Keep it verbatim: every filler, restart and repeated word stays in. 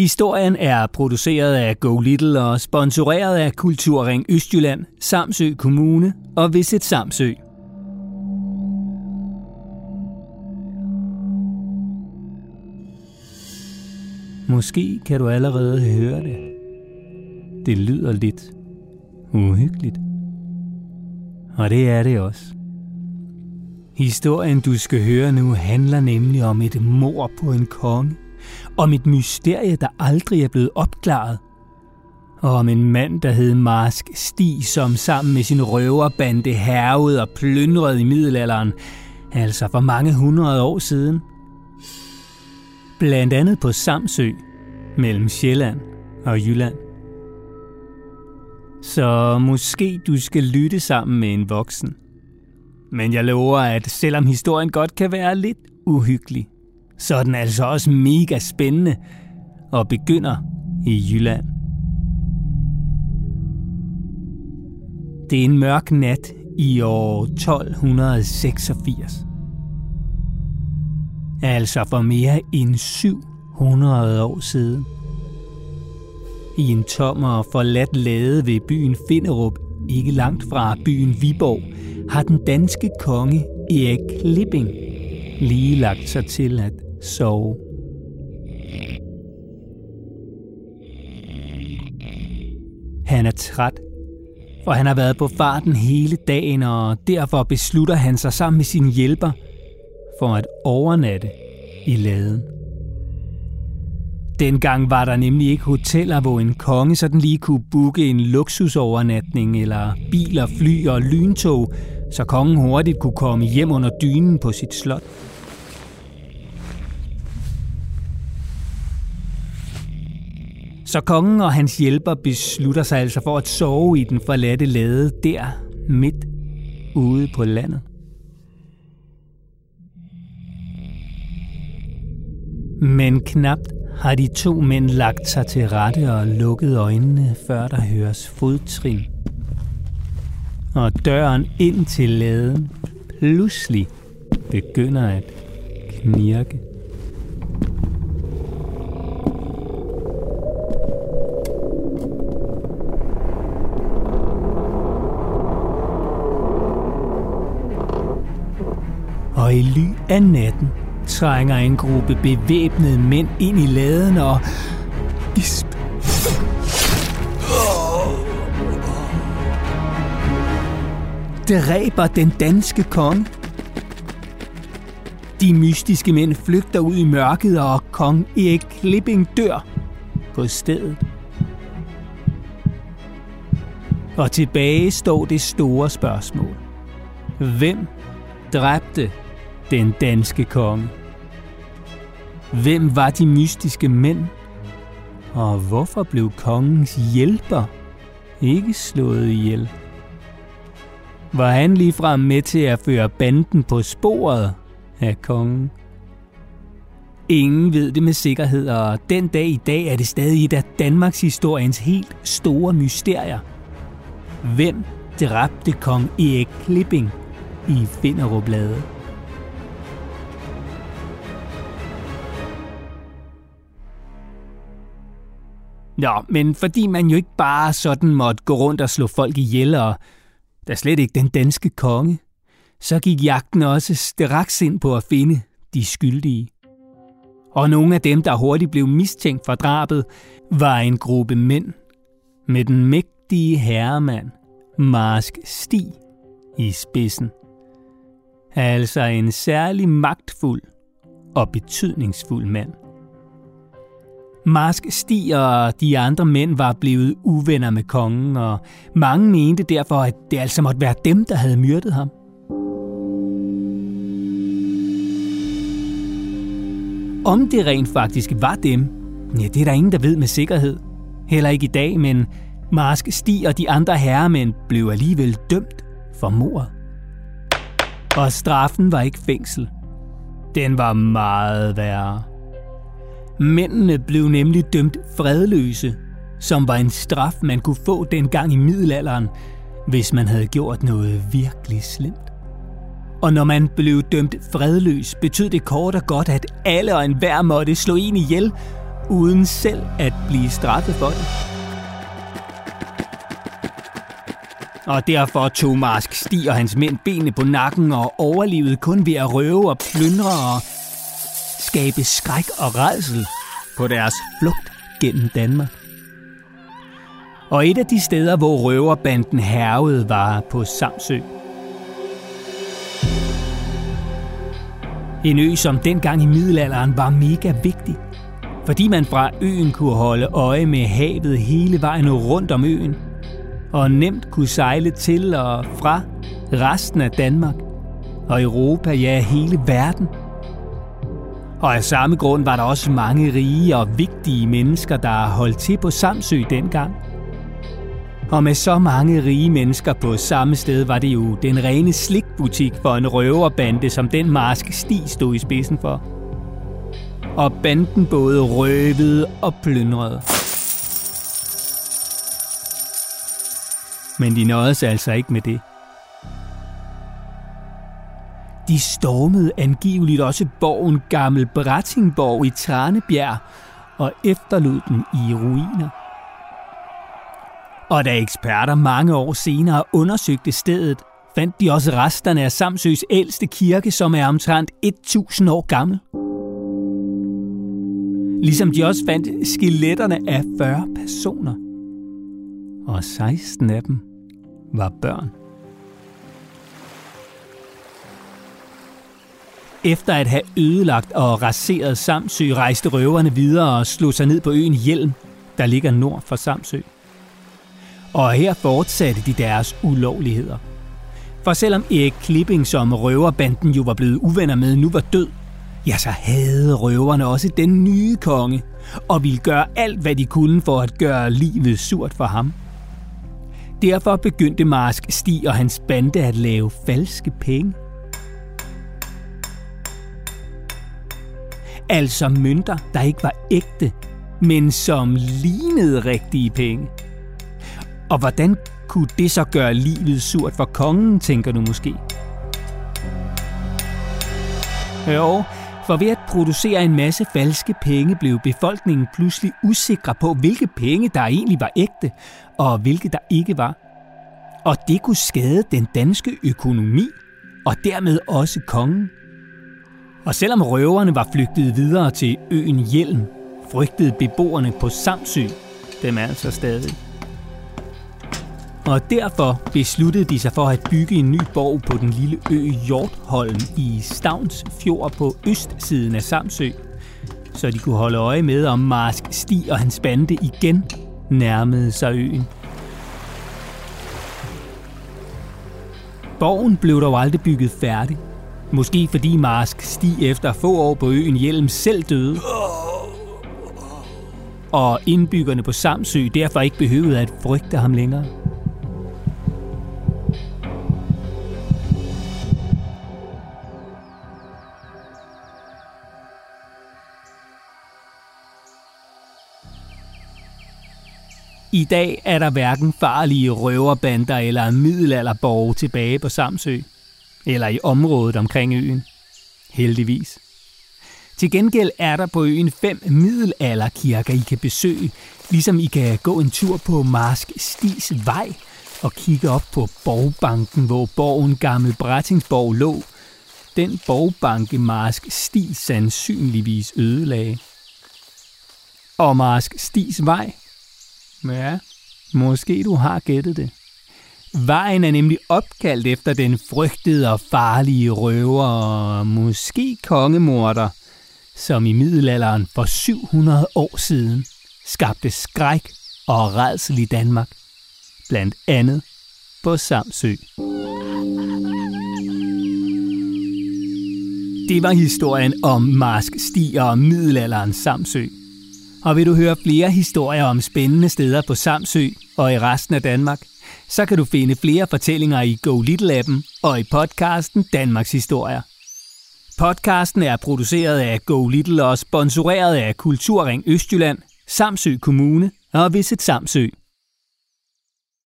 Historien er produceret af Go Little og sponsoreret af Kulturring Østjylland, Samsø Kommune og Visit Samsø. Måske kan du allerede høre det. Det lyder lidt uhyggeligt. Og det er det også. Historien, du skal høre nu, handler nemlig om et mord på en konge, om et mysterie, der aldrig er blevet opklaret, og om en mand, der hed Marsk Stig, som sammen med sin røverbande hærgede og plyndrede i middelalderen, altså for mange hundrede år siden. Blandt andet på Samsø, mellem Sjælland og Jylland. Så måske du skal lytte sammen med en voksen. Men jeg lover, at selvom historien godt kan være lidt uhyggelig, så er den altså også mega spændende og begynder i Jylland. Det er en mørk nat i år tolv seksogfirs. Altså for mere end syv hundrede år siden. I en tom og forladt lade ved byen Finderup, ikke langt fra byen Viborg, har den danske konge Erik Klipping lige lagt sig til at sove. Han er træt, for han har været på farten hele dagen, og derfor beslutter han sig sammen med sin hjælper for at overnatte i laden. Dengang var der nemlig ikke hoteller, hvor en konge sådan lige kunne booke en luksusovernatning eller biler, fly og lyntog, så kongen hurtigt kunne komme hjem under dynen på sit slot. Så kongen og hans hjælper beslutter sig altså for at sove i den forladte lade der midt ude på landet. Men knapt har de to mænd lagt sig til rette og lukket øjnene, før der høres fodtrin. Og døren ind til laden pludselig begynder at knirke. Og i ly af natten trænger en gruppe bevæbnede mænd ind i laden og gisp. Dræber den danske konge. De mystiske mænd flygter ud i mørket, og kong Erik Klipping dør på stedet. Og tilbage står det store spørgsmål. Hvem dræbte den danske konge? Hvem var de mystiske mænd? Og hvorfor blev kongens hjælper ikke slået ihjel? Var han ligefrem med til at føre banden på sporet af kongen? Ingen ved det med sikkerhed, og den dag i dag er det stadig et af Danmarks historiens helt store mysterier. Hvem dræbte kong Erik Klipping i Finderupladen? Nå, men fordi man jo ikke bare sådan måtte gå rundt og slå folk ihjel, og der slet ikke den danske konge, så gik jagten også straks ind på at finde de skyldige. Og nogle af dem, der hurtigt blev mistænkt for drabet, var en gruppe mænd med den mægtige herremand Marsk Stig i spidsen. Altså en særlig magtfuld og betydningsfuld mand. Marsk Stig og de andre mænd var blevet uvenner med kongen, og mange mente derfor, at det altså måtte være dem, der havde myrdet ham. Om det rent faktisk var dem, ja, det er der ingen, der ved med sikkerhed. Heller ikke i dag, men Marsk Stig og de andre herremænd blev alligevel dømt for mordet. Og straffen var ikke fængsel. Den var meget værre. Mændene blev nemlig dømt fredløse, som var en straf, man kunne få dengang i middelalderen, hvis man havde gjort noget virkelig slemt. Og når man blev dømt fredløs, betød det kort og godt, at alle og enhver måtte slå en ihjel, uden selv at blive straffet for det. Og derfor tog Marsk Stig og hans mænd benene på nakken og overlevede kun ved at røve og plyndre og skabe skræk og rædsel på deres flugt gennem Danmark. Og et af de steder, hvor røverbanden hærgede, var på Samsø. En ø, som dengang i middelalderen var mega vigtig, fordi man fra øen kunne holde øje med havet hele vejen rundt om øen, og nemt kunne sejle til og fra resten af Danmark og Europa, ja hele verden. Og af samme grund var der også mange rige og vigtige mennesker, der holdt til på Samsø dengang. Og med så mange rige mennesker på samme sted, var det jo den rene slikbutik for en røverbande, som den Marsk Stig stod i spidsen for. Og banden både røvede og plyndrede. Men de nåede altså ikke med det. De stormede angiveligt også borgen Gammel Brattingsborg i Trænebjerg og efterlod den i ruiner. Og da eksperter mange år senere undersøgte stedet, fandt de også resterne af Samsøs ældste kirke, som er omtrent et tusind år gammel. Ligesom de også fandt skeletterne af fyrre personer. Og seksten af dem var børn. Efter at have ødelagt og raseret Samsø, rejste røverne videre og slog sig ned på øen Hjelm, der ligger nord for Samsø. Og her fortsatte de deres ulovligheder. For selvom Erik Klipping, som røverbanden jo var blevet uvenner med, nu var død, ja, så havde røverne også den nye konge, og ville gøre alt, hvad de kunne for at gøre livet surt for ham. Derfor begyndte Marsk Stig og hans bande at lave falske penge. Altså mønter, der ikke var ægte, men som lignede rigtige penge. Og hvordan kunne det så gøre livet surt for kongen, tænker du måske? Jo, for ved at producere en masse falske penge, blev befolkningen pludselig usikre på, hvilke penge der egentlig var ægte, og hvilke der ikke var. Og det kunne skade den danske økonomi, og dermed også kongen. Og selvom røverne var flygtet videre til øen Hjelm, frygtede beboerne på Samsø dem altså stadig. Og derfor besluttede de sig for at bygge en ny borg på den lille ø Hjortholm i Stavnsfjord på østsiden af Samsø, så de kunne holde øje med, om Marsk Stig og hans bande igen nærmede sig øen. Borgen blev dog aldrig bygget færdig. Måske fordi Marsk Stig efter få år på øen Hjelm selv døde, og indbyggerne på Samsø derfor ikke behøvede at frygte ham længere. I dag er der hverken farlige røverbander eller middelalderborge tilbage på Samsø, eller i området omkring øen, heldigvis. Til gengæld er der på øen fem middelalderkirker, I kan besøge, ligesom I kan gå en tur på Marsk Stigs Vej og kigge op på borgbanken, hvor borgen Gammel Brattingsborg lå. Den borgbanke Marsk Stig sandsynligvis ødelagde. Og Marsk Stigs Vej? Ja, måske du har gættet det. Vejen er nemlig opkaldt efter den frygtede og farlige røver og måske kongemorder, som i middelalderen for syv hundrede år siden skabte skræk og rædsel i Danmark, blandt andet på Samsø. Det var historien om Marsk Stig og middelalderens Samsø. Og vil du høre flere historier om spændende steder på Samsø og i resten af Danmark, så kan du finde flere fortællinger i Go Little-appen og i podcasten Danmarks Historie. Podcasten er produceret af Go Little og sponsoreret af Kulturring Østjylland, Samsø Kommune og Visit Samsø.